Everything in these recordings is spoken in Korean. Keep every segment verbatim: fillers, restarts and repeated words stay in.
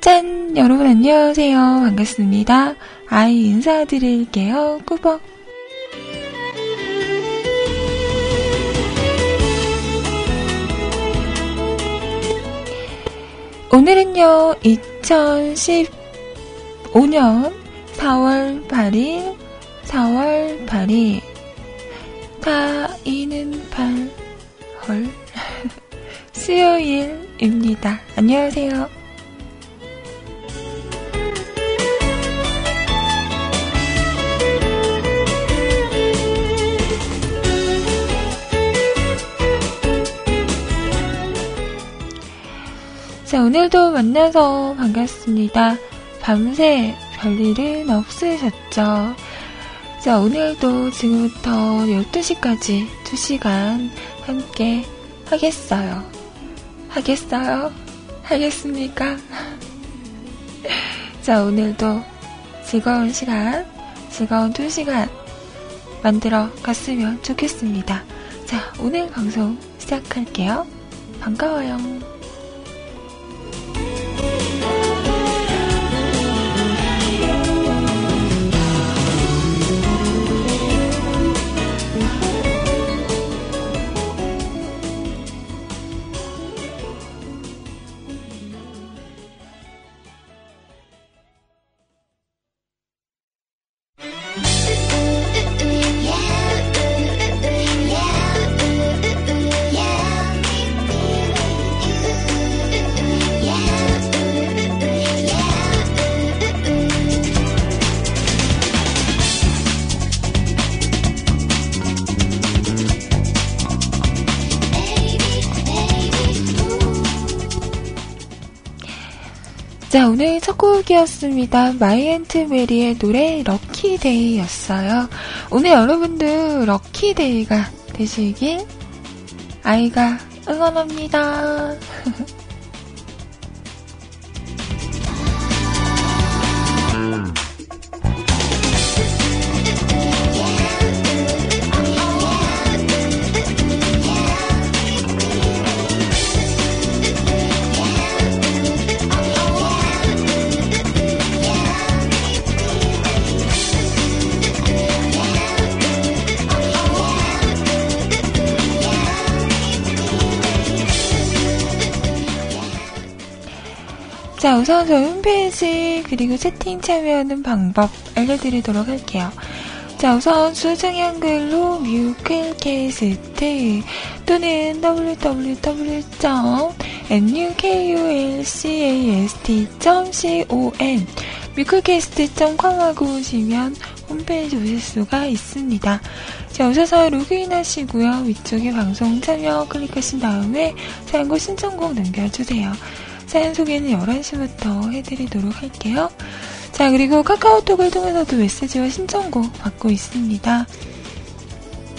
짠! 여러분 안녕하세요. 반갑습니다. 아이 인사드릴게요. 꾸벅! 오늘은요. 이천십오 년 사월 팔일 사월 팔일 타이는 팔 헐 수요일입니다. 안녕하세요. 자, 오늘도 만나서 반갑습니다. 밤새 별일은 없으셨죠? 자, 오늘도 지금부터 열두 시까지 두 시간 함께 하겠어요. 하겠어요? 하겠습니까? 자, 오늘도 즐거운 시간, 즐거운 두 시간 만들어 갔으면 좋겠습니다. 자, 오늘 방송 시작할게요. 반가워요. 자, 오늘 첫 곡이었습니다. 마이앤트메리의 노래 럭키데이였어요. 오늘 여러분도 럭키데이가 되시길 아이가 응원합니다. 자, 우선 저희 홈페이지 그리고 채팅 참여하는 방법 알려드리도록 할게요. 자, 우선 수정의 한글로 nukulcast 또는 더블유 더블유 더블유 점 nukulcast 점 컴 nukulcast 점 컴 하고 오시면 홈페이지 오실 수가 있습니다. 자, 오셔서 로그인 하시고요. 위쪽에 방송 참여 클릭하신 다음에 사연과 신청곡 남겨주세요. 사연 소개는 열한 시부터 해드리도록 할게요. 자, 그리고 카카오톡을 통해서도 메시지와 신청곡 받고 있습니다.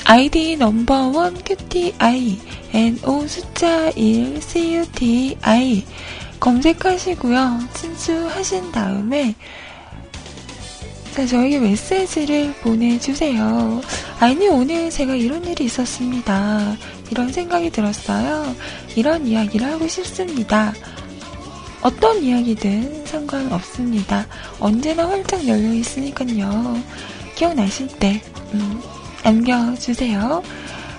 아이디 넘버원 큐티아이 엔오 숫자 일 큐티아이 검색하시고요. 친추하신 다음에 자, 저에게 메시지를 보내주세요. 아니, 오늘 제가 이런 일이 있었습니다. 이런 생각이 들었어요. 이런 이야기를 하고 싶습니다. 어떤 이야기든 상관없습니다. 언제나 활짝 열려있으니까요. 기억나실 때 음, 남겨주세요.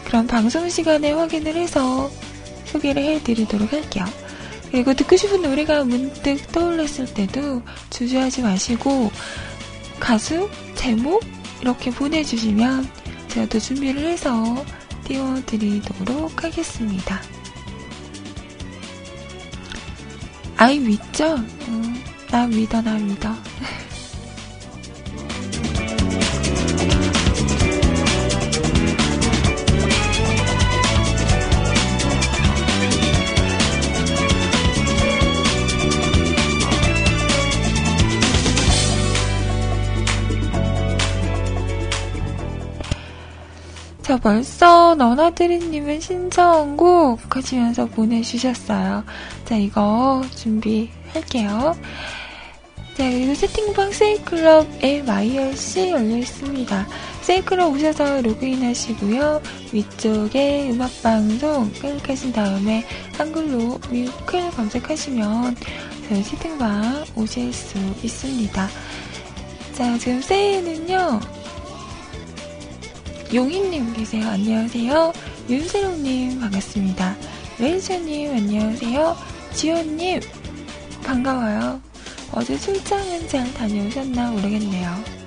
그럼 방송 시간에 확인을 해서 소개를 해드리도록 할게요. 그리고 듣고 싶은 노래가 문득 떠올랐을 때도 주저하지 마시고 가수, 제목 이렇게 보내주시면 제가 또 준비를 해서 띄워드리도록 하겠습니다. 아이 믿죠? 응, 나 믿어, 나 믿어. 자, 벌써 너나드림님은 신청곡 하시면서 보내주셨어요. 자, 이거 준비할게요. 자, 그리고 채팅방 세이클럽 엠아이알씨 열려있습니다. 세이클럽 오셔서 로그인하시고요. 위쪽에 음악방송 클릭하신 다음에 한글로 뮤클 검색하시면 저희 채팅방 오실 수 있습니다. 자, 지금 세이는요. 용인님 계세요. 안녕하세요. 윤세롱님 반갑습니다. 레이저님 안녕하세요. 지원님 반가워요. 어제 출장은 잘 다녀오셨나 모르겠네요.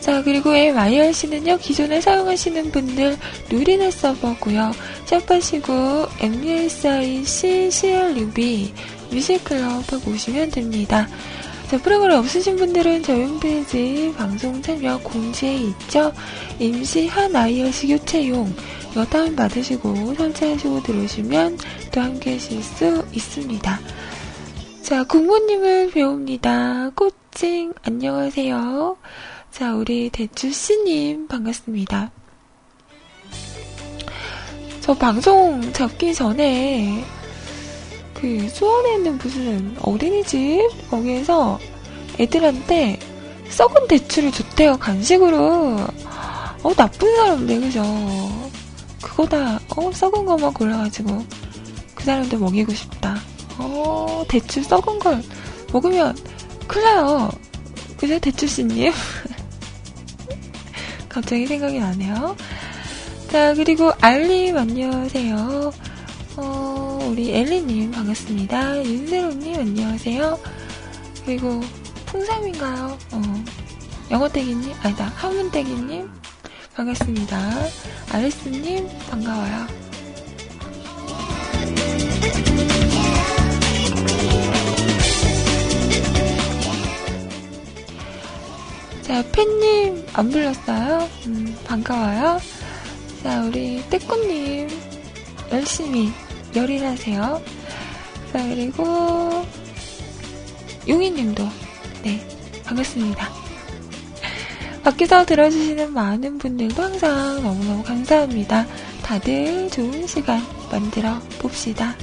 자, 그리고 엠아이알씨는요, 기존에 사용하시는 분들 누리넷 서버고요. 샵하시고 엠유에스아이씨 씨알유비 뮤직클럽 하고 오시면 됩니다. 자, 프로그램 없으신 분들은 저희 홈페이지 방송 참여 공지에 있죠. 임시한 아이알씨 교체용 이거 다운받으시고 설치하시고 들어오시면 또 함께 하실 수 있습니다. 자, 국모님을 배웁니다. 코칭 안녕하세요. 자, 우리 대추씨님 반갑습니다. 저 방송 접기 전에 그 수원에 있는 무슨 어린이집 거기에서 애들한테 썩은 대추를 줬대요. 간식으로. 어, 나쁜 사람인데, 그죠? 그거 다 어, 썩은 것만 골라가지고 그 사람도 먹이고 싶다. 어, 대추 썩은 걸 먹으면 큰일 나요. 그죠, 대추씨님? 갑자기 생각이 나네요. 자, 그리고 알림 안녕하세요. 어, 우리 엘리님 반갑습니다. 윤세롱님 안녕하세요. 그리고 풍삼인가요? 어, 영어떼기님? 아니다. 한문떼기님 반갑습니다. 아레스님 반가워요. 자, 팬님 안 불렀어요? 음, 반가워요. 자, 우리 떼꾸님 열심히 열일하세요. 자, 그리고 용희님도 네, 반갑습니다. 밖에서 들어주시는 많은 분들도 항상 너무너무 감사합니다. 다들 좋은 시간 만들어 봅시다.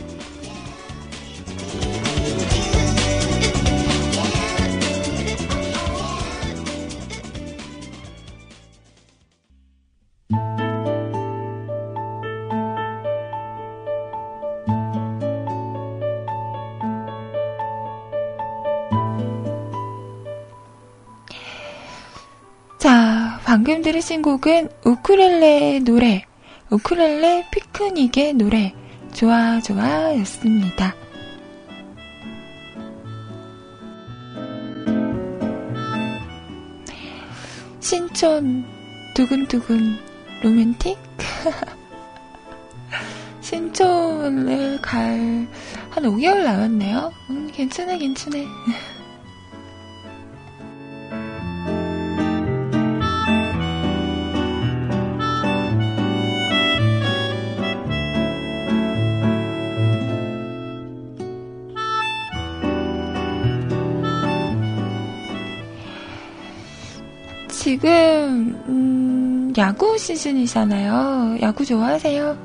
방금 들으신 곡은 우쿨렐레의 노래, 우쿨렐레 피크닉의 노래 좋아 좋아 였습니다. 신촌 두근두근 로맨틱? 신촌을 갈 한 오 개월 남았네요. 음, 괜찮아 괜찮아. 지금 음, 야구 시즌이잖아요. 야구 좋아하세요?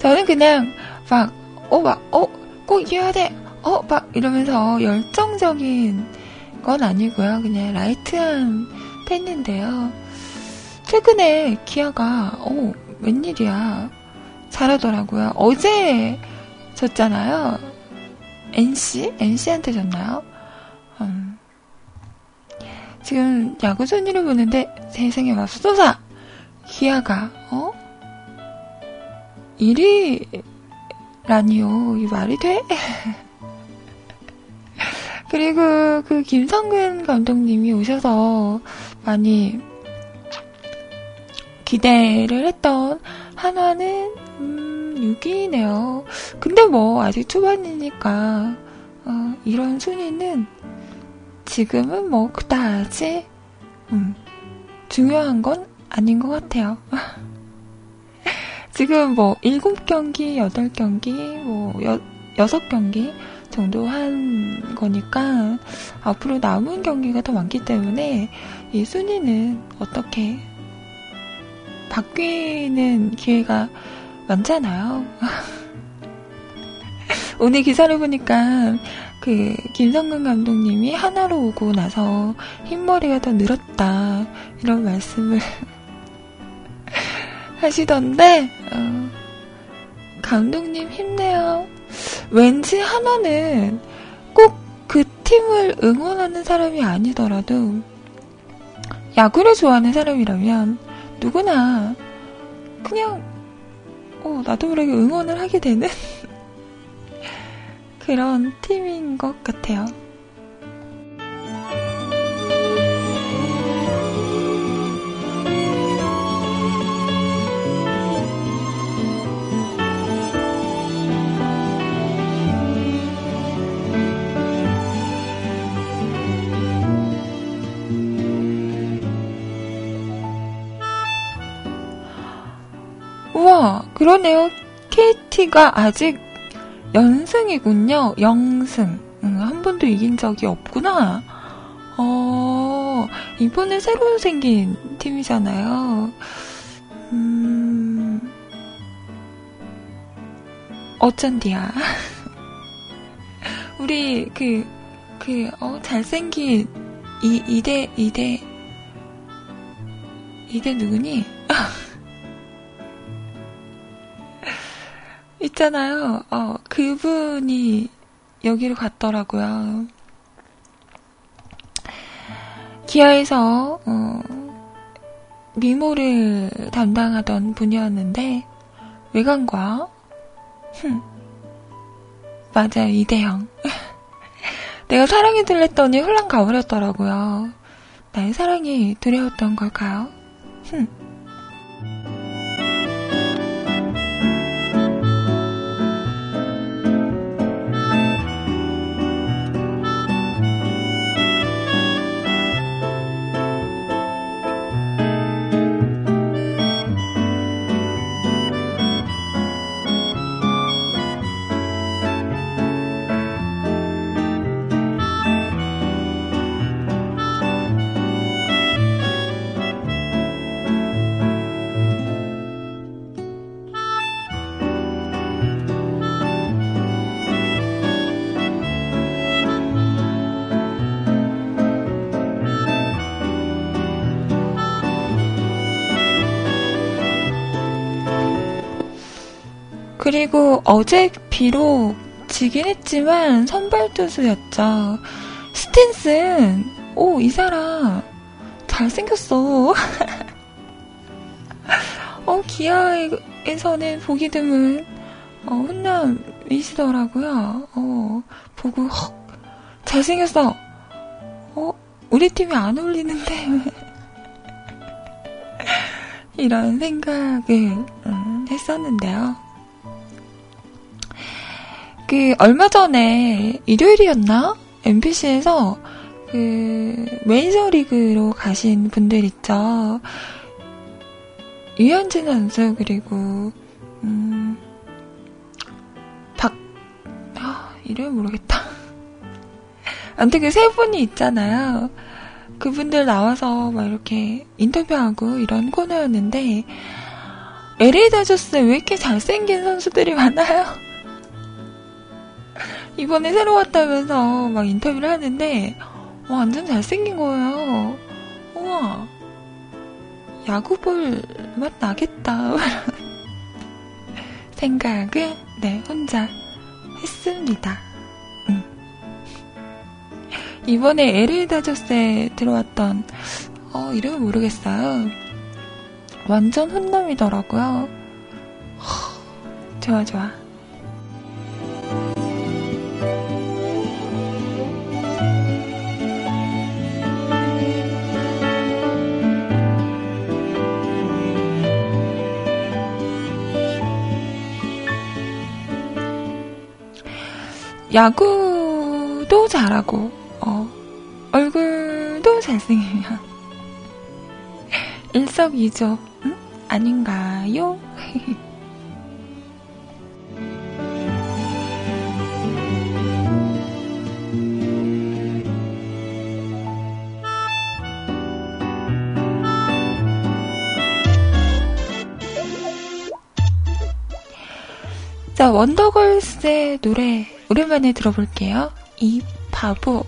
저는 그냥 막 어 막 어 꼭 이겨야 돼 어 막 이러면서 열정적인 건 아니고요. 그냥 라이트한 팬인데요. 최근에 기아가 어 웬일이야 잘하더라고요. 어제 졌잖아요. 엔씨? 엔씨한테 졌나요? 음. 지금 야구 순위를 보는데 세상에 맙소사! 기아가 어? 일 위 라니요. 이 말이 돼? 그리고 그 김성근 감독님이 오셔서 많이 기대를 했던 한화는 음, 육 위네요. 근데 뭐 아직 초반이니까 어, 이런 순위는 지금은 뭐 그다지 음, 중요한 건 아닌 것 같아요. 지금 뭐 일곱 경기, 여덟 경기, 뭐 여, 여섯 경기 정도 한 거니까 앞으로 남은 경기가 더 많기 때문에 이 순위는 어떻게 바뀌는 기회가 많잖아요. 오늘 기사를 보니까 그 김성근 감독님이 하나로 오고 나서 흰머리가 더 늘었다 이런 말씀을 하시던데 어, 감독님 힘내요. 왠지 하나는 꼭 그 팀을 응원하는 사람이 아니더라도 야구를 좋아하는 사람이라면 누구나 그냥 어, 나도 모르게 응원을 하게 되는 그런 팀인 것 같아요. 우와, 그러네요. 케이티가 아직 연승이군요. 영승. 음, 한 번도 이긴 적이 없구나. 어, 이번에 새로 생긴 팀이잖아요. 음, 어쩐디야. 우리, 그, 그, 어, 잘생긴, 이, 이대, 이대, 이대 누구니? 있잖아요. 어, 그분이 여기로 갔더라고요. 기아에서 어, 미모를 담당하던 분이었는데 외관과 흠. 맞아요. 이대형. 내가 사랑이 들렸더니 홀랑 가버렸더라고요. 나의 사랑이 두려웠던 걸까요? 흠. 그리고 어제 비록 지긴 했지만 선발 투수였죠. 스틴슨. 오, 이 사람 잘생겼어. 어, 기아에서는 보기 드문 어, 훈남이시더라고요. 어, 보고 헉, 잘생겼어. 어, 우리 팀이 안 어울리는데. 이런 생각을 음, 했었는데요. 그 얼마 전에 일요일이었나? 엠비씨에서 그 메이저리그로 가신 분들 있죠. 유현진 선수 그리고 음, 박 아, 이름 모르겠다. 아무튼 그 세 분이 있잖아요. 그분들 나와서 막 이렇게 인터뷰하고 이런 코너였는데 엘에이 다저스에 왜 이렇게 잘생긴 선수들이 많아요? 이번에 새로 왔다면서 막 인터뷰를 하는데 완전 잘생긴 거예요. 우와, 야구볼 맛 나겠다. 생각을 네 혼자 했습니다. 음. 이번에 엘에이 다저스에 들어왔던 어, 이름을 모르겠어요. 완전 훈남이더라고요. 허, 좋아 좋아. 야구도 잘하고 어, 얼굴도 잘생기면 일석이조 응? 아닌가요? 자, 원더걸스의 노래 오랜만에 들어볼게요. 이 바보.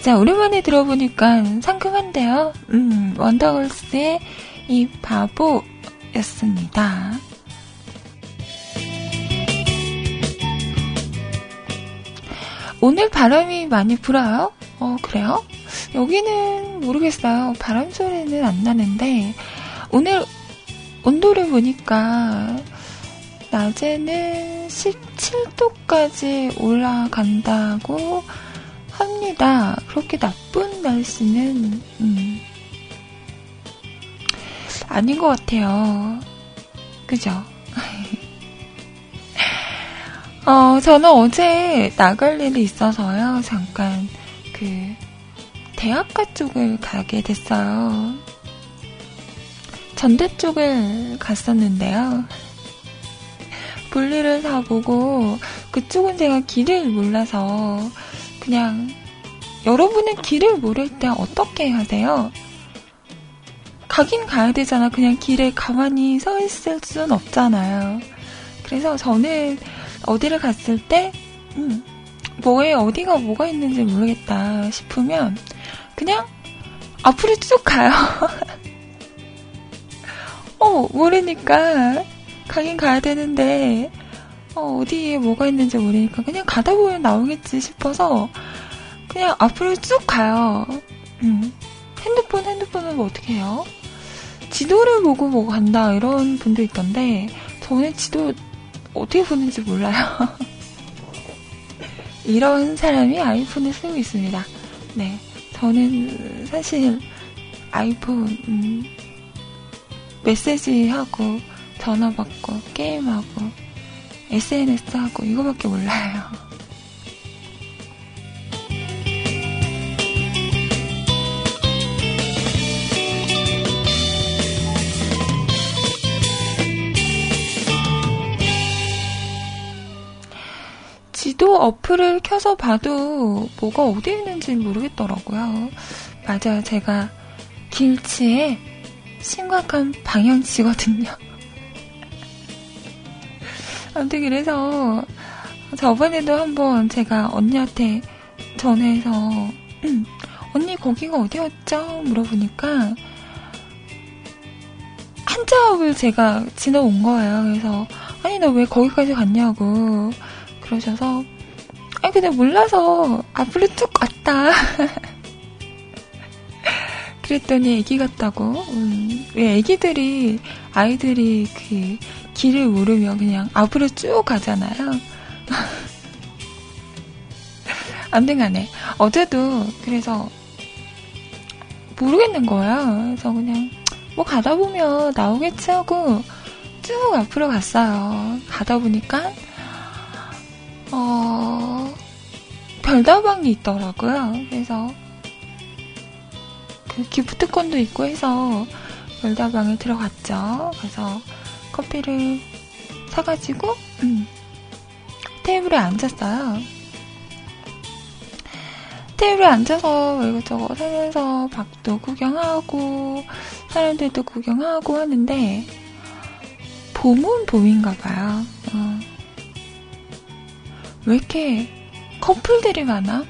자, 오랜만에 들어보니까 상큼한데요. 음, 원더걸스의 이 바보였습니다. 오늘 바람이 많이 불어요? 어, 그래요? 여기는 모르겠어요. 바람 소리는 안 나는데, 오늘 온도를 보니까 낮에는 십칠도까지 올라간다고 합니다. 그렇게 나쁜 날씨는 음, 아닌 것 같아요. 그죠? 어, 저는 어제 나갈 일이 있어서요. 잠깐 그 대학가 쪽을 가게 됐어요. 전대 쪽을 갔었는데요. 볼일을 다 보고 그쪽은 제가 길을 몰라서 그냥, 여러분은 길을 모를 때 어떻게 하세요? 가긴 가야 되잖아. 그냥 길에 가만히 서 있을 순 없잖아요. 그래서 저는 어디를 갔을 때 음, 뭐에 어디가 뭐가 있는지 모르겠다 싶으면 그냥 앞으로 쭉 가요. 어, 모르니까 가긴 가야 되는데 어, 어디에 뭐가 있는지 모르니까 그냥 가다 보면 나오겠지 싶어서 그냥 앞으로 쭉 가요. 음. 핸드폰, 핸드폰은 뭐 어떻게 해요? 지도를 보고 뭐 간다 이런 분도 있던데 저는 지도 어떻게 보는지 몰라요. 이런 사람이 아이폰을 쓰고 있습니다. 네, 저는 사실 아이폰 음, 메시지하고 전화받고 게임하고 에스엔에스 하고 이거밖에 몰라요. 지도 어플을 켜서 봐도 뭐가 어디 있는지 모르겠더라고요. 맞아요. 제가 길치에 심각한 방향치거든요. 아무튼 그래서 저번에도 한번 제가 언니한테 전화해서 음, 언니 거기가 어디였죠? 물어보니까 한자읍을 제가 지나온 거예요. 그래서 아니 너 왜 거기까지 갔냐고 그러셔서 아니 근데 몰라서 앞으로 쭉 갔다. 그랬더니 애기 같다고. 음, 왜 애기들이 아이들이 그 길을 모르면 그냥 앞으로 쭉 가잖아요. 암튼 간에 어제도 그래서 모르겠는 거야. 그래서 그냥 뭐 가다 보면 나오겠지 하고 쭉 앞으로 갔어요. 가다 보니까 어 별다방이 있더라고요. 그래서 그 기프트콘도 있고 해서 별다방에 들어갔죠. 그래서 커피를 사가지고 음, 테이블에 앉았어요. 테이블에 앉아서 이것저것 사면서 밖도 구경하고 사람들도 구경하고 하는데 봄은 봄인가봐요. 어. 왜 이렇게 커플들이 많아?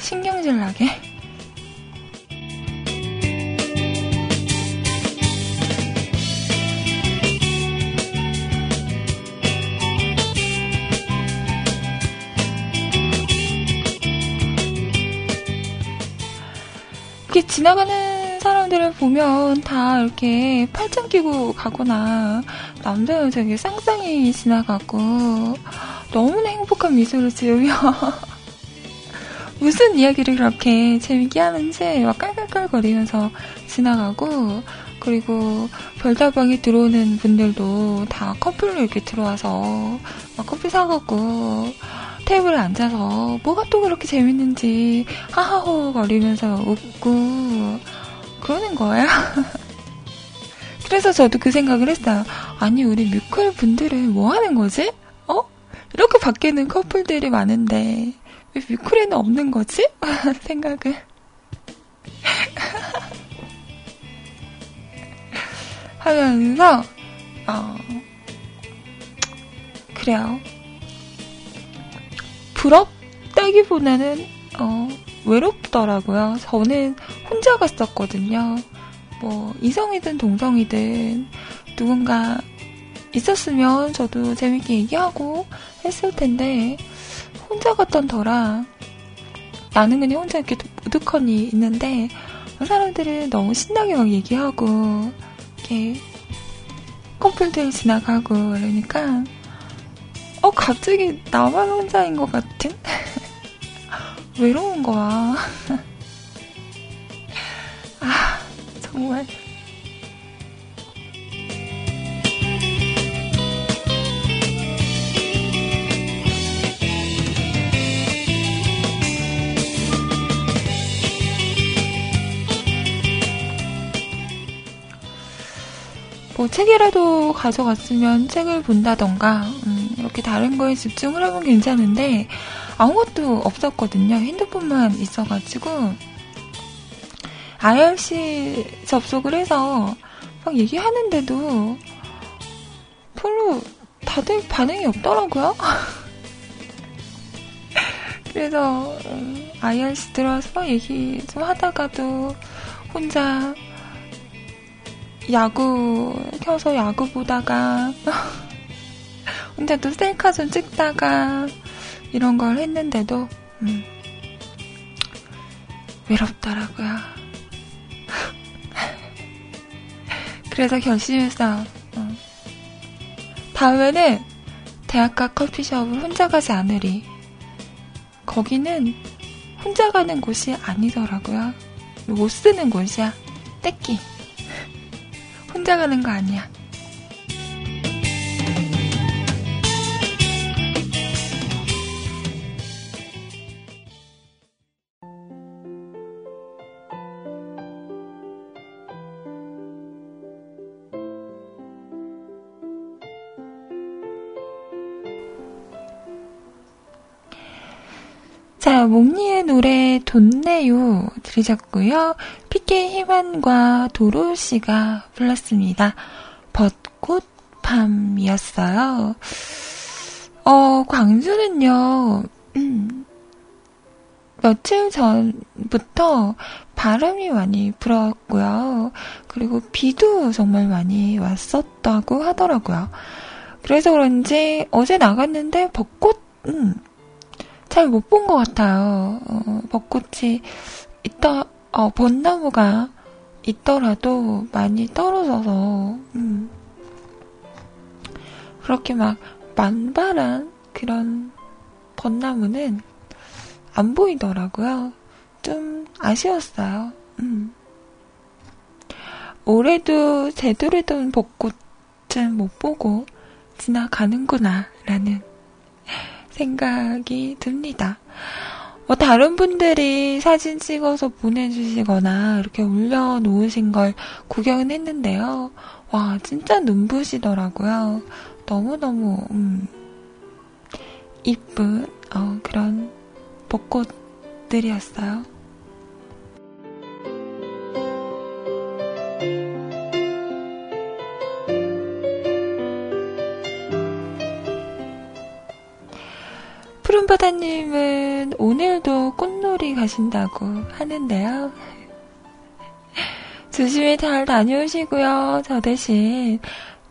신경질나게. 이렇게 지나가는 사람들을 보면 다 이렇게 팔짱 끼고 가거나 남자 여자에게 쌍쌍이 지나가고 너무나 행복한 미소를 지으며 무슨 이야기를 그렇게 재밌게 하는지 막 깔깔깔거리면서 지나가고, 그리고 별다방에 들어오는 분들도 다 커플로 이렇게 들어와서 막 커피 사갖고 테이블에 앉아서 뭐가 또 그렇게 재밌는지 하하호 거리면서 웃고 그러는 거예요. 그래서 저도 그 생각을 했어요. 아니, 우리 뮤컬 분들은 뭐 하는 거지? 어? 이렇게 밖에는 커플들이 많은데 왜 뮤컬에는 없는 거지? 생각을 하면서 어 그래요. 부럽다기보다는 어, 외롭더라고요. 저는 혼자 갔었거든요. 뭐 이성이든 동성이든 누군가 있었으면 저도 재밌게 얘기하고 했을 텐데 혼자 갔던 터라 나는 그냥 혼자 이렇게 우두커니 있는데 사람들은 너무 신나게 막 얘기하고 이렇게 커플들 지나가고 이러니까 어 갑자기 나만 혼자인 것 같은? 외로운 거야. 아 정말. 뭐 책이라도 가져갔으면 책을 본다던가 음, 이렇게 다른 거에 집중을 하면 괜찮은데 아무것도 없었거든요. 핸드폰만 있어가지고 아이알씨 접속을 해서 막 얘기하는데도 별로 다들 반응이 없더라고요. 그래서 음, 아이알씨 들어와서 얘기 좀 하다가도 혼자 야구 켜서 야구 보다가 혼자 또 셀카 좀 찍다가 이런 걸 했는데도 음, 외롭더라고요. 그래서 결심했어요. 어. 다음에는 대학가 커피숍을 혼자 가지 않으리. 거기는 혼자 가는 곳이 아니더라고요. 못 쓰는 곳이야. 떼끼. 혼자 가는 거 아니야. 자, 몽니의 노래 돈네요 들으셨고요. 피케이 희만과 도로씨가 불렀습니다. 벚꽃밤이었어요. 어, 광주는요. 음, 며칠 전부터 바람이 많이 불었고요. 그리고 비도 정말 많이 왔었다고 하더라고요. 그래서 그런지 어제 나갔는데 벚꽃 음, 잘 못 본 것 같아요. 어, 벚꽃이 있다, 어, 벚나무가 있더라도 많이 떨어져서, 음, 그렇게 막 만발한 그런 벚나무는 안 보이더라고요. 좀 아쉬웠어요. 음. 올해도 제대로 된 벚꽃은 못 보고 지나가는구나라는 생각이 듭니다. 뭐 다른 분들이 사진 찍어서 보내주시거나 이렇게 올려놓으신 걸 구경은 했는데요. 와, 진짜 눈부시더라고요. 너무너무 음, 이쁜 어, 그런 벚꽃들이었어요. 푸른바다님은 오늘도 꽃놀이 가신다고 하는데요. 조심히 잘 다녀오시고요. 저 대신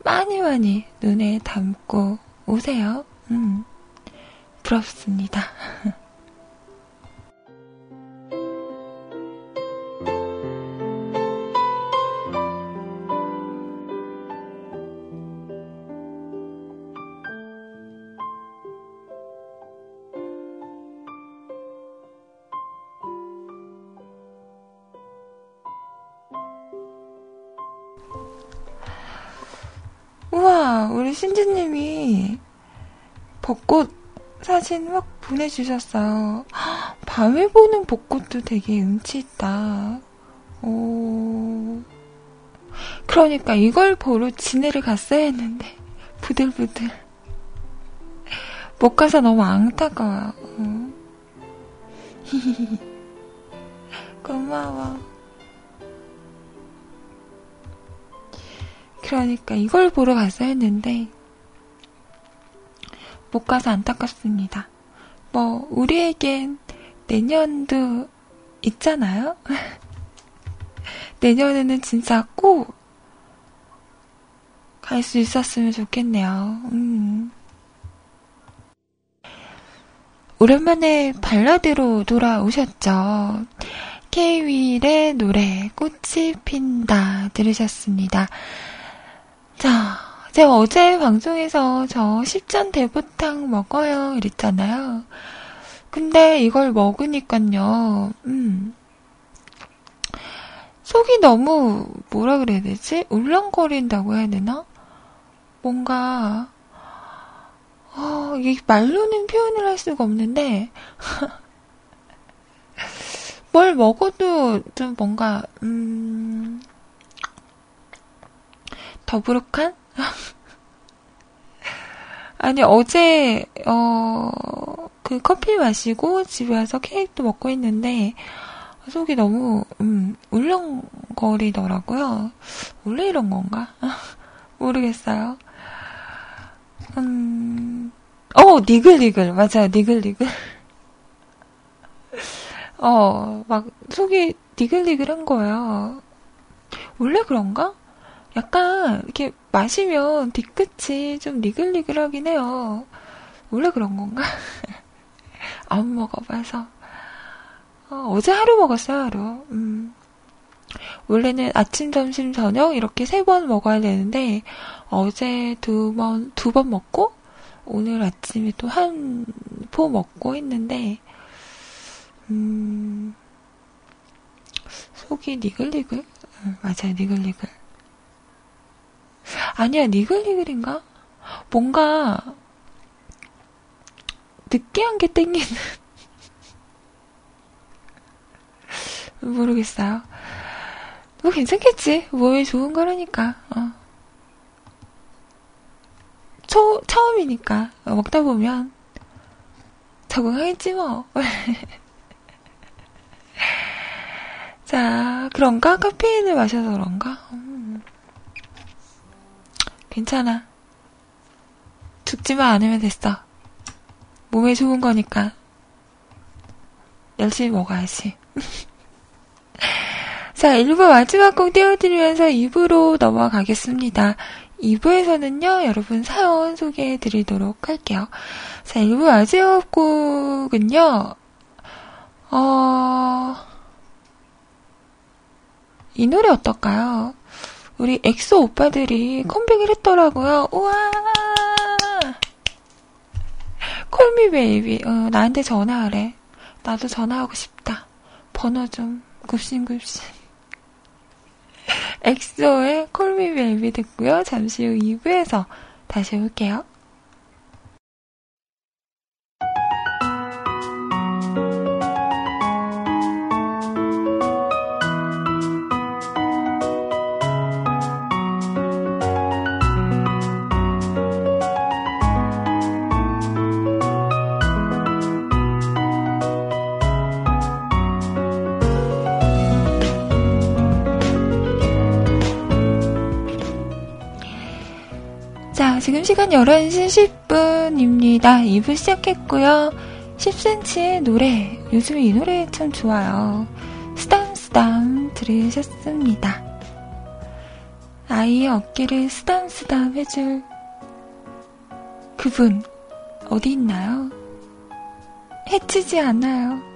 많이 많이 눈에 담고 오세요. 음, 부럽습니다. 우리 신지님이 벚꽃 사진 막 보내주셨어요. 헉, 밤에 보는 벚꽃도 되게 운치 있다. 오. 그러니까 이걸 보러 진해를 갔어야 했는데 부들부들 못 가서 너무 안타까워요. 어. 고마워. 그러니까 이걸 보러 갔어야 했는데 못 가서 안타깝습니다. 뭐 우리에겐 내년도 있잖아요. 내년에는 진짜 꼭 갈 수 있었으면 좋겠네요. 음. 오랜만에 발라드로 돌아오셨죠. K-윌의 노래 꽃이 핀다 들으셨습니다. 자, 제가 어제 방송에서 저 십전 대보탕 먹어요 이랬잖아요. 근데 이걸 먹으니까요. 음. 속이 너무 뭐라 그래야 되지? 울렁거린다고 해야 되나? 뭔가 어, 이게 말로는 표현을 할 수가 없는데 뭘 먹어도 좀 뭔가 음 더부룩한? 아니 어제 어 그 커피 마시고 집에 와서 케이크도 먹고 있는데 속이 너무 음, 울렁거리더라고요. 원래 이런 건가? 모르겠어요. 음, 어 니글니글 맞아요. 니글니글. 어, 막 속이 니글니글한 거예요. 원래 그런가? 약간 이렇게 마시면 뒤끝이 좀 니글니글하긴 해요. 원래 그런 건가? 안 먹어봐서. 어제 하루 먹었어요, 하루. 음. 원래는 아침, 점심, 저녁 이렇게 세 번 먹어야 되는데 어제 두 번, 두 번 먹고 오늘 아침에 또 한 포 먹고 했는데 음. 속이 니글니글? 음, 맞아요, 니글니글. 아니야, 니글니글인가? 뭔가 느끼한 게 땡기는 모르겠어요. 뭐 괜찮겠지. 몸에 좋은 거라니까. 어. 초, 처음이니까 먹다 보면 적응하겠지 뭐. 자, 그런가? 카페인을 마셔서 그런가? 음. 괜찮아. 죽지만 않으면 됐어. 몸에 좋은 거니까 열심히 먹어야지. 자, 일 부 마지막 곡 띄워드리면서 이 부로 넘어가겠습니다. 이 부에서는요, 여러분 사연 소개해드리도록 할게요. 자, 일 부 마지막 곡은요, 어, 이 노래 어떨까요? 우리 엑소 오빠들이 컴백을 했더라고요. 우와! 콜미 베이비. 어, 나한테 전화하래. 나도 전화하고 싶다. 번호 좀. 굽신굽신. 엑소의 콜미 베이비 듣고요. 잠시 후 이 부에서 다시 올게요. 지금 시간 열한 시 십 분입니다. 이 부 시작했고요. 십 센티미터의 노래, 요즘 이 노래 참 좋아요. 쓰담쓰담 들으셨습니다. 아이의 어깨를 쓰담쓰담 해줄 그분 어디 있나요? 해치지 않아요.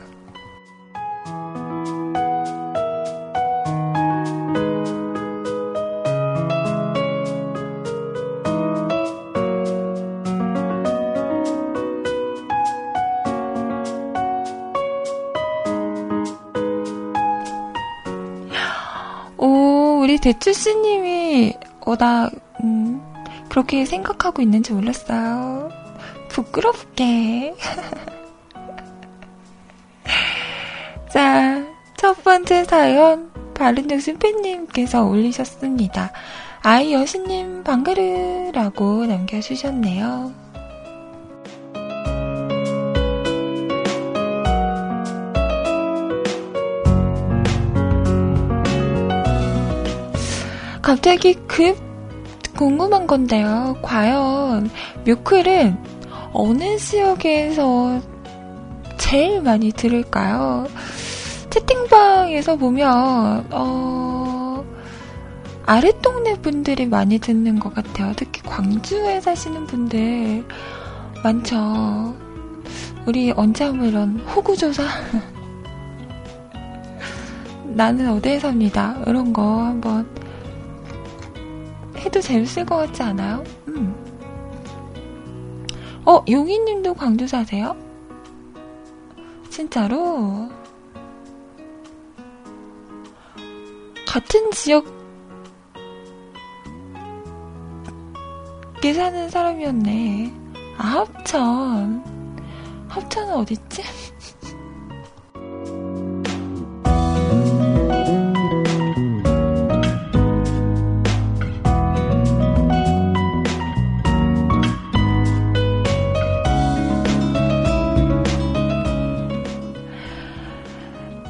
대추씨님이, 어, 나, 음, 그렇게 생각하고 있는지 몰랐어요. 부끄럽게. 자, 첫 번째 사연 바른정신 팬님께서 올리셨습니다. 아이 여신님 반가르라고 남겨주셨네요. 갑자기 급 궁금한 건데요. 과연 뮤클은 어느 지역에서 제일 많이 들을까요? 채팅방에서 보면 어... 아랫동네 분들이 많이 듣는 것 같아요. 특히 광주에 사시는 분들 많죠. 우리 언제 한번 이런 호구조사? 나는 어디에 삽니다. 이런 거 한번 해도 재밌을 것 같지 않아요? 음. 어? 용희님도 광주 사세요? 진짜로? 같은 지역에 사는 사람이었네. 아, 합천. 합천은 어딨지?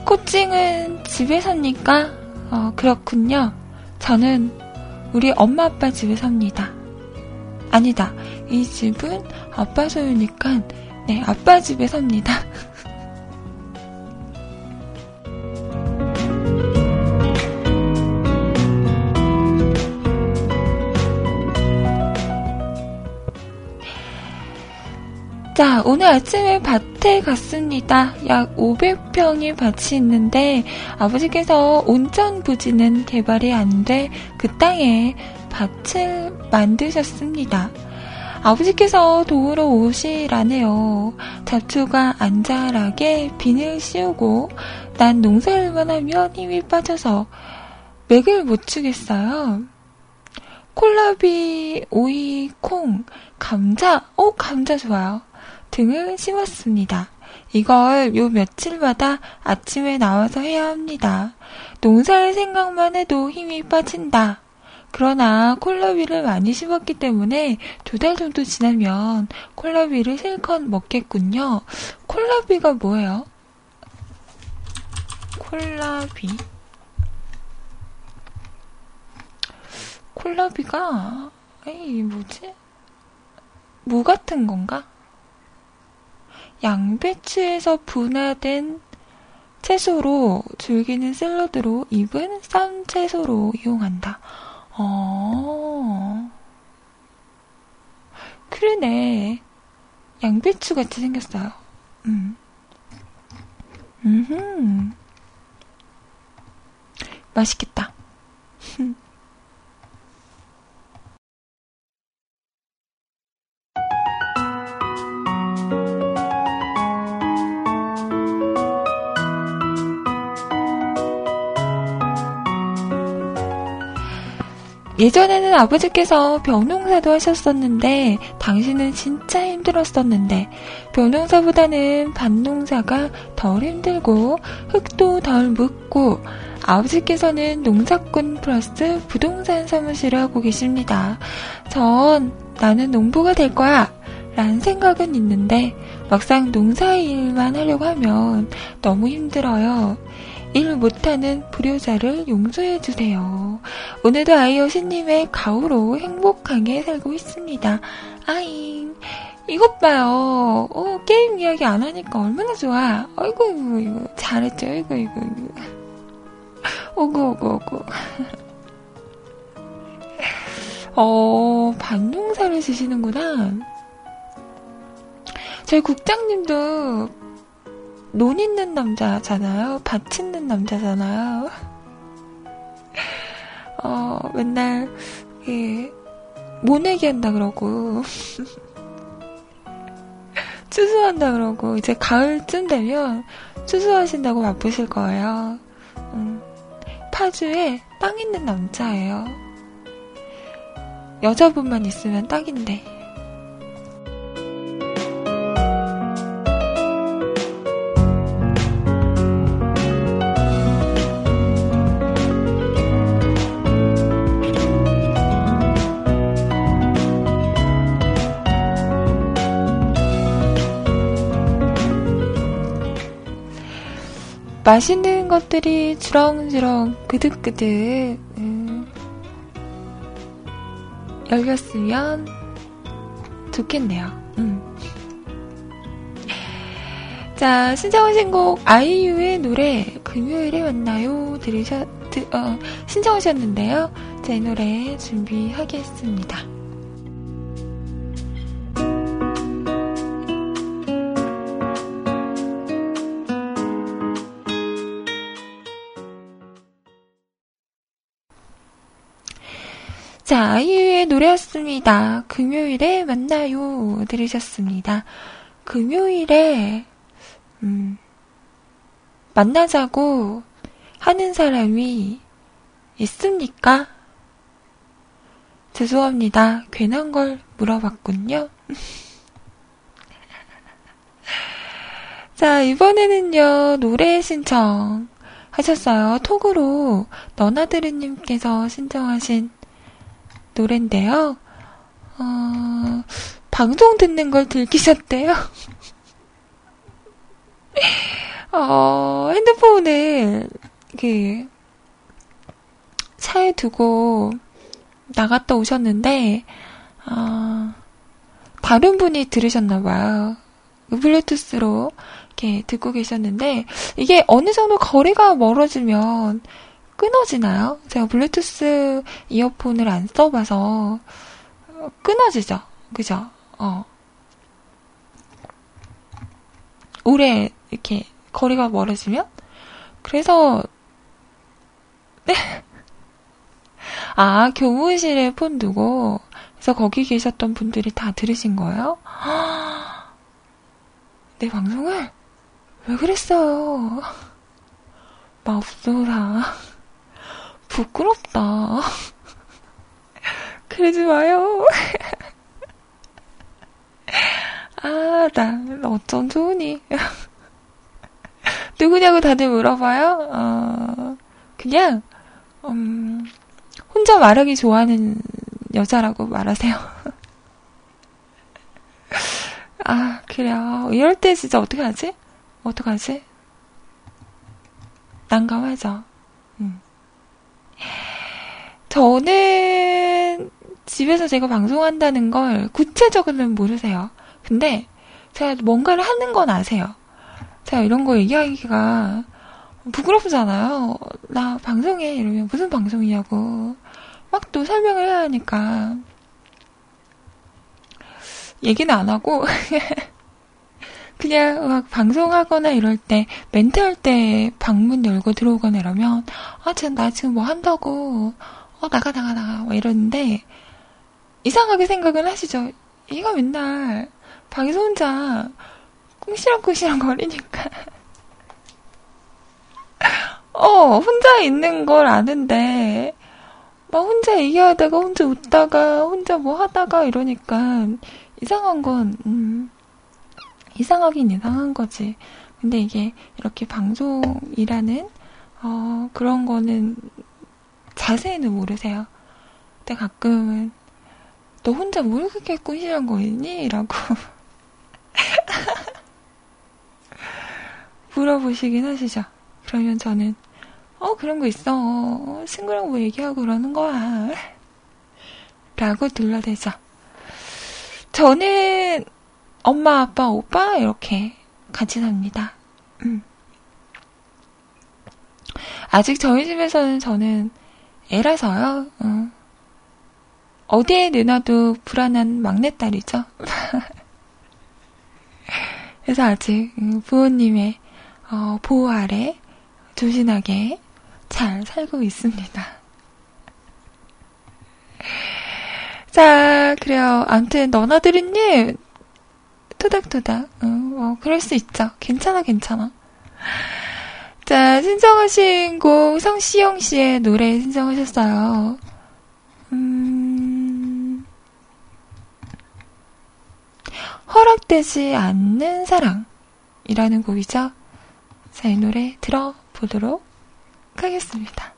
코칭은 집에 삽니까? 어, 그렇군요. 저는 우리 엄마 아빠 집에 삽니다. 아니다. 이 집은 아빠 소유니까 네, 아빠 집에 삽니다. 자, 오늘 아침에 밭에 갔습니다. 약 오백 평의 밭이 있는데 아버지께서 온천 부지는 개발이 안 돼 그 땅에 밭을 만드셨습니다. 아버지께서 도우러 오시라네요. 잡초가 안 자라게 비닐 씌우고 난 농사일만 하면 힘이 빠져서 맥을 못 추겠어요. 콜라비, 오이, 콩, 감자, 오 감자 좋아요. 등을 심었습니다. 이걸 요 며칠마다 아침에 나와서 해야 합니다. 농사할 생각만 해도 힘이 빠진다. 그러나 콜라비를 많이 심었기 때문에 두 달 정도 지나면 콜라비를 실컷 먹겠군요. 콜라비가 뭐예요? 콜라비 콜라비가 에이 뭐지? 무 같은 건가? 양배추에서 분화된 채소로 줄기는 샐러드로 잎은 쌈채소로 이용한다. 어, 그러네. 양배추 같이 생겼어요. 음, 음, 맛있겠다. 예전에는 아버지께서 벼농사도 하셨었는데 당신은 진짜 힘들었었는데 벼농사보다는 밭농사가 덜 힘들고 흙도 덜 묻고 아버지께서는 농사꾼 플러스 부동산 사무실을 하고 계십니다. 전 나는 농부가 될 거야 라는 생각은 있는데 막상 농사일만 하려고 하면 너무 힘들어요. 일 못하는 불효자를 용서해주세요. 오늘도 아이 여신님의 가호로 행복하게 살고 있습니다. 아잉. 이것 봐요. 어, 게임 이야기 안 하니까 얼마나 좋아. 어이구, 이거, 이거. 잘했죠. 어이구, 이거, 이거. 오구, 오구, 오구. 어, 밭농사를 지시는구나. 저희 국장님도 논 있는 남자잖아요. 밭 있는 남자잖아요. 어, 맨날, 예, 모내기 한다 그러고, 추수한다 그러고, 이제 가을쯤 되면 추수하신다고 바쁘실 거예요. 음, 파주에 땅 있는 남자예요. 여자분만 있으면 딱인데. 맛있는 것들이 주렁주렁 그득그득 음, 열렸으면 좋겠네요. 음. 자, 신청하신 신곡 아이유의 노래 금요일에 왔나요? 들으셨, 드, 어, 신청하셨는데요. 자, 이 노래 준비하겠습니다. 자, 아이유의 노래였습니다. 금요일에 만나요. 들으셨습니다. 금요일에, 음, 만나자고 하는 사람이 있습니까? 죄송합니다. 괜한 걸 물어봤군요. 자, 이번에는요, 노래 신청 하셨어요. 톡으로 너나들이님께서 신청하신 노랜데요. 어, 방송 듣는 걸 들키셨대요. 어, 핸드폰을 그 차에 두고 나갔다 오셨는데 어, 다른 분이 들으셨나봐요. 블루투스로 이렇게 듣고 계셨는데 이게 어느 정도 거리가 멀어지면 끊어지나요? 제가 블루투스 이어폰을 안 써봐서 끊어지죠. 그죠? 어. 오래 이렇게 거리가 멀어지면? 그래서 아, 교무실에 폰 두고 그래서 거기 계셨던 분들이 다 들으신 거예요? 내 방송을? 왜 그랬어요? 맙소사. 부끄럽다. 그러지 마요. 아, 나 어쩜 좋으니. 누구냐고 다들 물어봐요? 어, 그냥 음, 혼자 말하기 좋아하는 여자라고 말하세요. 아, 그래요. 이럴 때 진짜 어떡하지? 어떡하지? 난감하죠. 음. 저는 집에서 제가 방송한다는 걸 구체적으로는 모르세요. 근데 제가 뭔가를 하는 건 아세요. 제가 이런 거 얘기하기가 부끄럽잖아요. 나 방송해 이러면 무슨 방송이냐고 막 또 설명을 해야 하니까 얘기는 안 하고 그냥 막 방송하거나 이럴 때 멘트 할 때 방문 열고 들어오거나 이러면 아, 쟤 나 지금 뭐 한다고 어 나가 나가 나가 막 이러는데 이상하게 생각을 하시죠. 얘가 맨날 방에서 혼자 꿍시렁꿍시렁 거리니까 어 혼자 있는 걸 아는데 막 혼자 얘기하다가 혼자 웃다가 혼자 뭐 하다가 이러니까 이상한 건 음. 이상하긴 이상한 거지. 근데 이게 이렇게 방송이라는 어, 그런 거는 자세히는 모르세요. 근데 가끔은 너 혼자 뭘 그렇게 꾸시는 거니? 라고 물어보시긴 하시죠. 그러면 저는 어 그런 거 있어. 친구랑 뭐 얘기하고 그러는 거야. 라고 둘러대죠. 저는 엄마, 아빠, 오빠 이렇게 같이 삽니다. 음. 아직 저희 집에서는 저는 애라서요. 음. 어디에 내놔도 불안한 막내딸이죠. 그래서 아직 부모님의 어, 보호 아래 조신하게 잘 살고 있습니다. 자, 그래요. 아무튼 너나들이님 토닥토닥. 응, 뭐, 그럴 수 있죠. 괜찮아, 괜찮아. 자, 신청하신 곡, 성시영 씨의 노래 신청하셨어요. 음, 허락되지 않는 사랑이라는 곡이죠. 자, 이 노래 들어보도록 하겠습니다.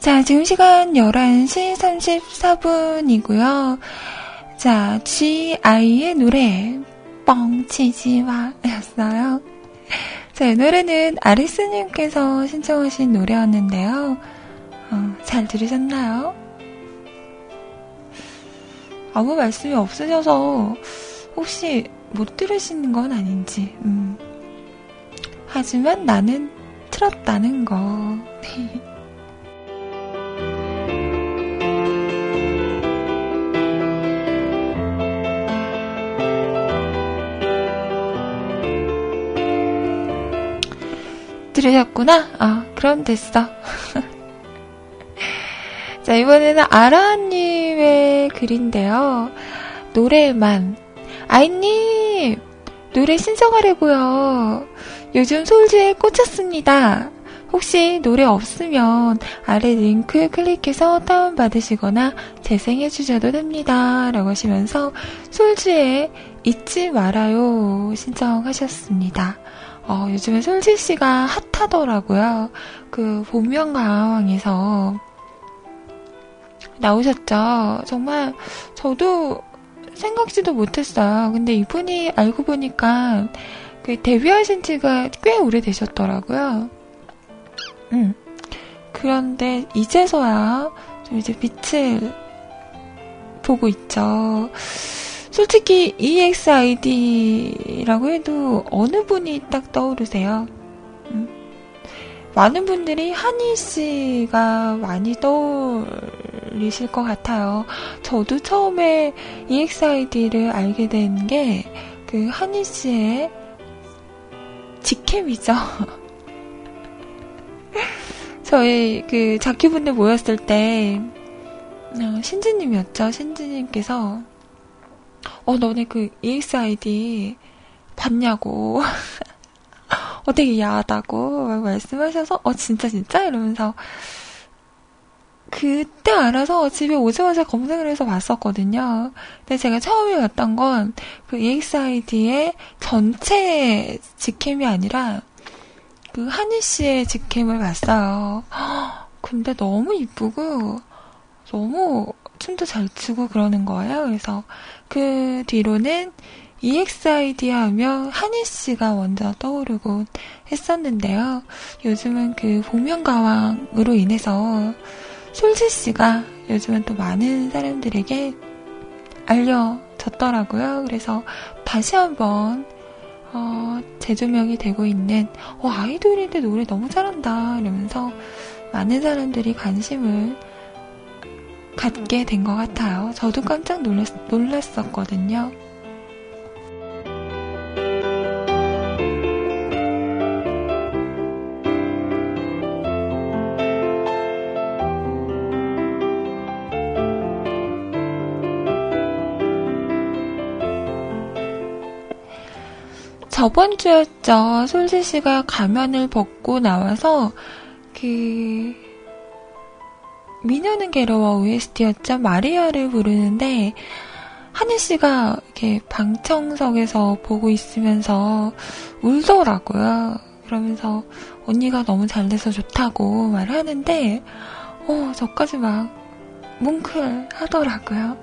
자, 지금 시간 열한 시 삼십사 분이고요. 자, 지아이의 노래 뻥치지마 였어요. 자, 이 노래는 아리스님께서 신청하신 노래였는데요. 어, 잘 들으셨나요? 아무 말씀이 없으셔서 혹시 못 들으시는 건 아닌지. 음. 하지만 나는 틀었다는 거. 들으셨구나? 아, 그럼 됐어. 자, 이번에는 아라님의 글인데요. 노래만. 아이님! 노래 신청하려고요. 요즘 솔지에 꽂혔습니다. 혹시 노래 없으면 아래 링크 클릭해서 다운받으시거나 재생해주셔도 됩니다. 라고 하시면서 솔지에 잊지 말아요 신청하셨습니다. 어, 요즘에 솔지 씨가 핫하더라고요. 그 본명가왕에서 나오셨죠. 정말 저도 생각지도 못했어요. 근데 이분이 알고 보니까 그 데뷔하신 지가 꽤 오래되셨더라고요. 음. 그런데 이제서야 좀 이제 빛을 보고 있죠. 솔직히 이엑스아이디라고 해도 어느 분이 딱 떠오르세요? 음. 많은 분들이 하니 씨가 많이 떠올리실 것 같아요. 저도 처음에 이엑스아이디를 알게 된 게 그 하니 씨의 직캠이죠. 저희 그 자키분들 모였을 때 신지님이었죠. 신지님께서 어, 너네 그 이엑스아이디 봤냐고. 어, 되게 야하다고 막 말씀하셔서, 어, 진짜, 진짜? 이러면서. 그때 알아서 집에 오자마자 검색을 해서 봤었거든요. 근데 제가 처음에 봤던 건 그 이엑스아이디의 전체 직캠이 아니라 그 하니 씨의 직캠을 봤어요. 허, 근데 너무 이쁘고, 너무 춤도 잘 추고 그러는 거예요. 그래서 그 뒤로는 이엑스아이디 하면 하니 씨가 먼저 떠오르고 했었는데요. 요즘은 그 복면가왕으로 인해서 솔지 씨가 요즘은 또 많은 사람들에게 알려졌더라고요. 그래서 다시 한번 어, 재조명이 되고 있는 어, 아이돌인데 노래 너무 잘한다 이러면서 많은 사람들이 관심을 갖게 된 것 같아요. 저도 깜짝 놀랐, 놀랐었거든요. 저번 주였죠. 솔지 씨가 가면을 벗고 나와서 그... 미녀는 괴로워 오에스티였죠. 마리아를 부르는데 하니씨가 이렇게 방청석에서 보고 있으면서 울더라고요. 그러면서 언니가 너무 잘 돼서 좋다고 말하는데 어, 저까지 막 뭉클하더라고요.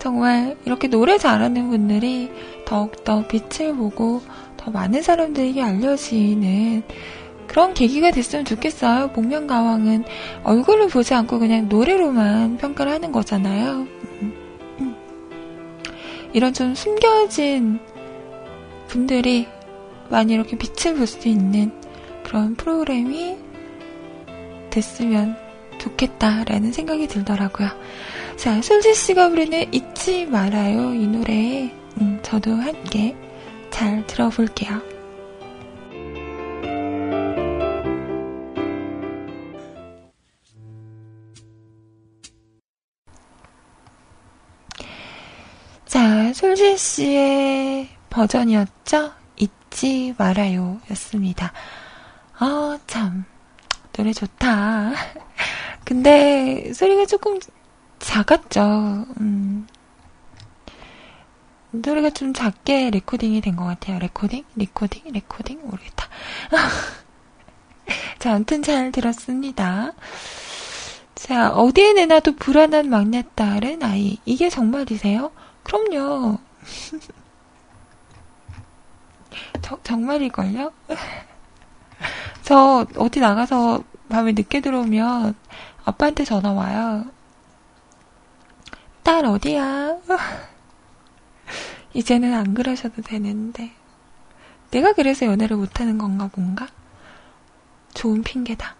정말 이렇게 노래 잘하는 분들이 더욱더 빛을 보고 더 많은 사람들에게 알려지는 그런 계기가 됐으면 좋겠어요. 복면가왕은 얼굴을 보지 않고 그냥 노래로만 평가를 하는 거잖아요. 이런 좀 숨겨진 분들이 많이 이렇게 빛을 볼 수 있는 그런 프로그램이 됐으면 좋겠다라는 생각이 들더라고요. 자, 솔지씨가 부르는 잊지 말아요. 이 노래 음, 저도 함께 잘 들어볼게요. 자, 솔지씨의 버전이었죠? 잊지 말아요 였습니다. 아, 참 노래 좋다. 근데 소리가 조금 작았죠. 음, 노래가 좀 작게 레코딩이 된 것 같아요. 레코딩? 리코딩? 레코딩? 모르겠다. 자, 아무튼 잘 들었습니다. 자, 어디에 내놔도 불안한 막내딸은 아이. 이게 정말이세요? 그럼요. 저, 정말일걸요? 저 어디 나가서 밤에 늦게 들어오면 아빠한테 전화 와요. 딸 어디야? 이제는 안 그러셔도 되는데. 내가 그래서 연애를 못하는 건가 뭔가? 좋은 핑계다.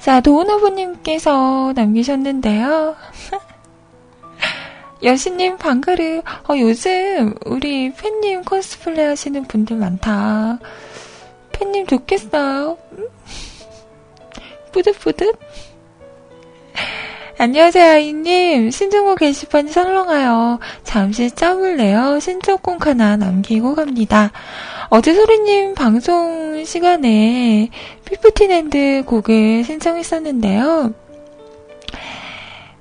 자, 도은아버님께서 남기셨는데요. 여신님 반가루. 어, 요즘 우리 팬님 코스플레 하시는 분들 많다. 팬님 좋겠어요. 뿌듯뿌듯. 안녕하세요 아이님. 신청곡 게시판이 설렁아요. 잠시 짬을 내요. 신청곡 하나 남기고 갑니다. 어제 소리님 방송 시간에 피프틴핸드 곡을 신청했었는데요.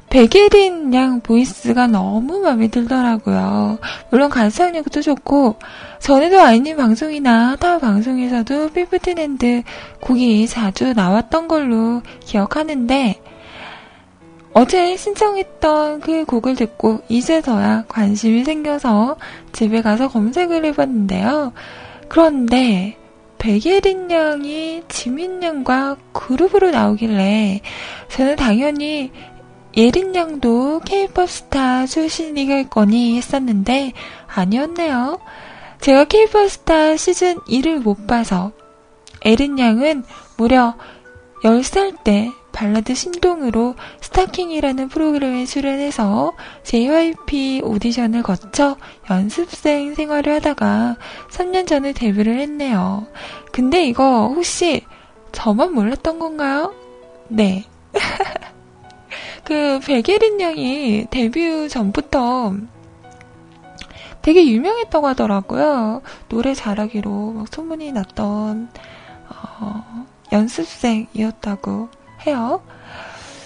백예린 양 보이스가 너무 마음에 들더라고요. 물론 가창력도 좋고 전에도 아이님 방송이나 타 방송에서도 피프틴핸드 곡이 자주 나왔던 걸로 기억하는데 어제 신청했던 그 곡을 듣고 이제서야 관심이 생겨서 집에 가서 검색을 해봤는데요. 그런데 백예린 양이 지민 양과 그룹으로 나오길래 저는 당연히 예린 양도 케이팝 스타 출신이겠거니 했었는데 아니었네요. 제가 케이팝 스타 시즌 이를 못 봐서 예린 양은 무려 열 살 때 발라드 신동으로 스타킹이라는 프로그램에 출연해서 제이와이피 오디션을 거쳐 연습생 생활을 하다가 삼 년 전에 데뷔를 했네요. 근데 이거 혹시 저만 몰랐던 건가요? 네. 그 백예린 양이 데뷔 전부터 되게 유명했다고 하더라고요. 노래 잘하기로 막 소문이 났던 어, 연습생이었다고 해요.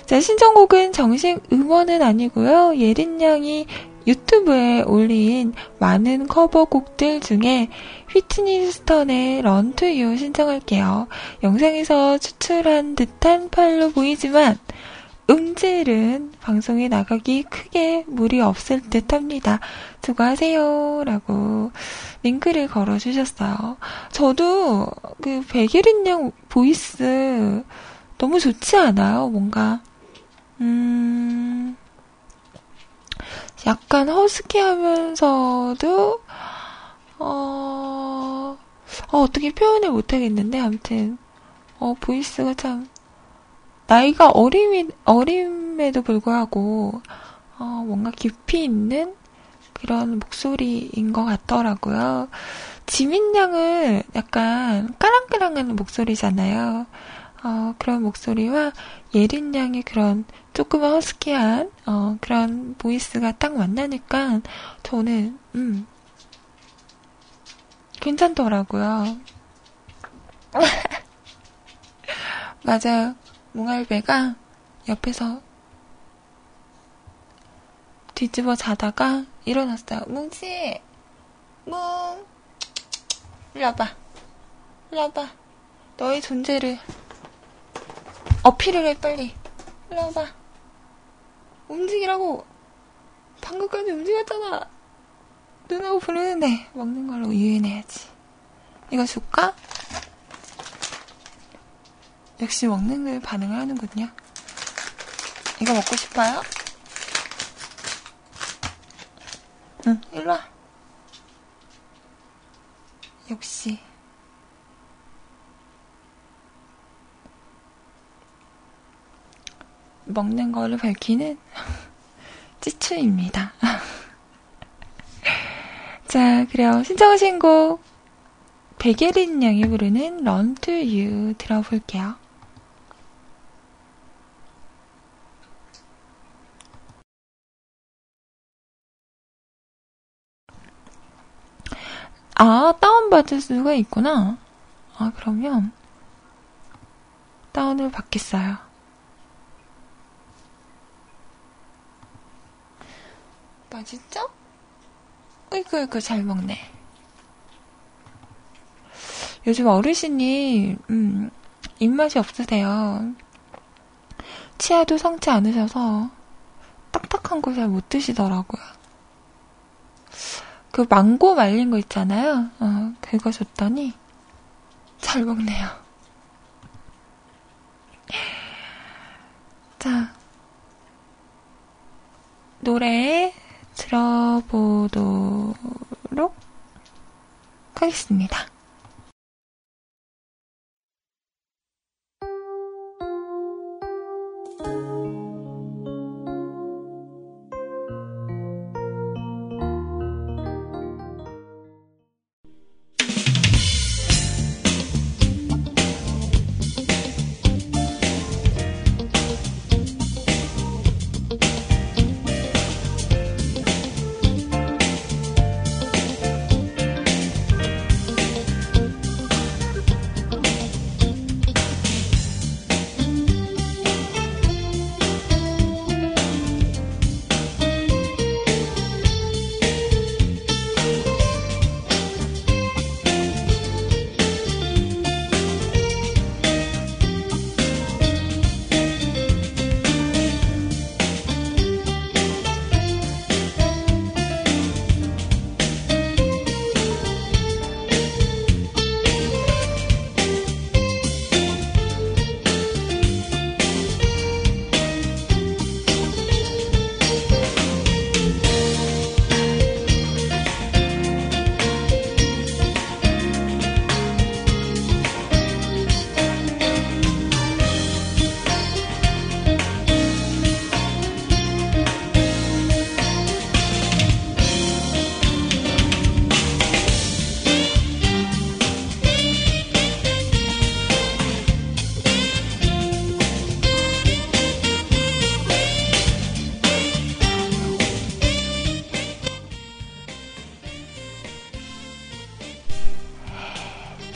자, 신청곡은 정식 음원은 아니고요. 예린 양이 유튜브에 올린 많은 커버곡들 중에 휘트니 휴스턴의 런 투 유 신청할게요. 영상에서 추출한 듯한 팔로 보이지만 음질은 방송에 나가기 크게 무리 없을 듯 합니다. 수고하세요 라고 링크를 걸어주셨어요. 저도 그 백예린 양 보이스 너무 좋지 않아요? 뭔가 음 약간 허스키하면서도 어, 어 어떻게 표현을 못하겠는데 아무튼 어 보이스가 참 나이가 어림이, 어림에도 불구하고 어, 뭔가 깊이 있는 그런 목소리인 것 같더라고요. 지민 양은 약간 까랑까랑한 목소리잖아요. 어, 그런 목소리와 예린 양의 그런 조그만 허스키한 어, 그런 보이스가 딱 만나니까 저는 음, 괜찮더라고요. 맞아요. 몽알배가 옆에서 뒤집어 자다가 일어났어요. 뭉치! 뭉! 일로 와봐. 일로 와봐. 너의 존재를 어필을 해, 빨리. 일로 와봐. 움직이라고. 방금까지 움직였잖아. 누나고 부르는데. 먹는 걸로 유인해야지. 이거 줄까? 역시 먹는 걸 반응을 하는군요. 이거 먹고 싶어요? 응, 일로 와. 역시. 먹는 거를 밝히는 찌추입니다. 자, 그래요. 신청하신 곡 백예린 양이 부르는 Run to You 들어볼게요. 아, 다운받을 수가 있구나. 아, 그러면 다운을 받겠어요. 맛있죠? 으이구, 으이구, 잘 먹네. 요즘 어르신이 음, 입맛이 없으세요. 치아도 성치 않으셔서 딱딱한 걸 잘 못 드시더라고요. 그 망고 말린 거 있잖아요. 어, 그거 줬더니 잘 먹네요. 자, 노래 들어보도록 하겠습니다.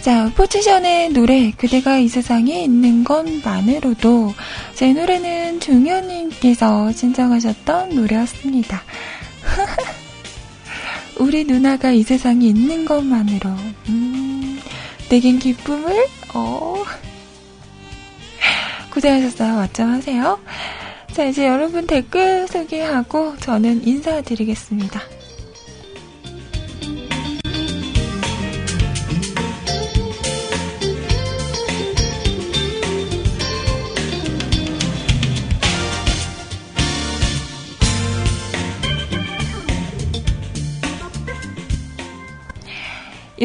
자, 포지션의 노래 그대가 이 세상에 있는 것만으로도 제 노래는 종현님께서 신청하셨던 노래였습니다. 우리 누나가 이 세상에 있는 것만으로 음, 내겐 기쁨을 어 고생하셨어요. 맞점하세요. 자, 이제 여러분 댓글 소개하고 저는 인사드리겠습니다.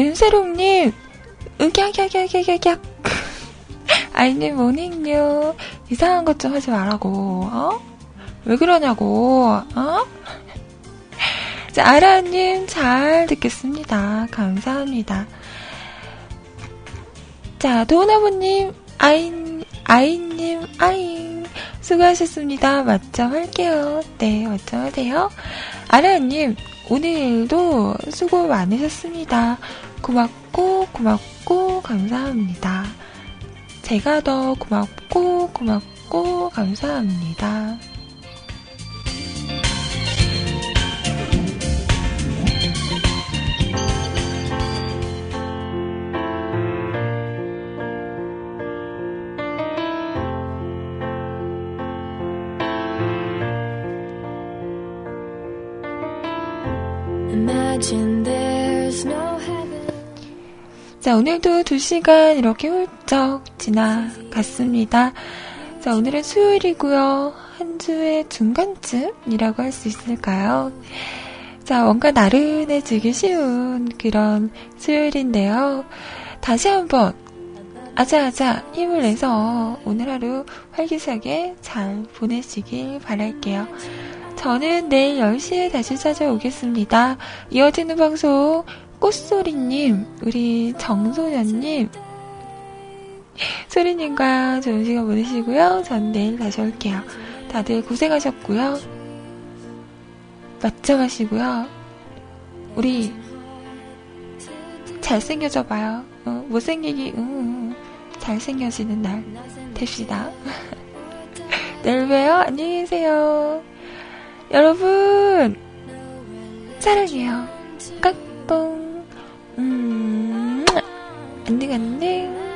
윤세롱님, 으갸갸갸갸갸. 아이님 모닝요. 이상한 것 좀 하지 말라고. 어? 왜 그러냐고. 어? 자, 아라님 잘 듣겠습니다. 감사합니다. 자, 도은아버님, 아인, 아인님, 아인. 수고하셨습니다. 맞점 할게요. 네, 맞점 하세요. 아라님, 오늘도 수고 많으셨습니다. 고맙고, 고맙고, 감사합니다. 제가 더 고맙고, 고맙고, 감사합니다. 자, 오늘도 두 시간 이렇게 훌쩍 지나갔습니다. 자, 오늘은 수요일이고요. 한 주의 중간쯤이라고 할 수 있을까요? 자, 뭔가 나른해지기 쉬운 그런 수요일인데요. 다시 한번 아자아자 힘을 내서 오늘 하루 활기차게 잘 보내시길 바랄게요. 저는 내일 열 시에 다시 찾아오겠습니다. 이어지는 방송 꽃소리님, 우리 정소년님, 소리님과 좋은 시간 보내시고요. 전 내일 다시 올게요. 다들 고생하셨고요. 맞점 하시고요. 우리 잘생겨져 봐요. 어, 못생기기 음, 잘생겨지는 날 됩시다. 내일 봬요. 안녕히 계세요. 여러분 사랑해요. 까꿍. 음, 안녕 안녕.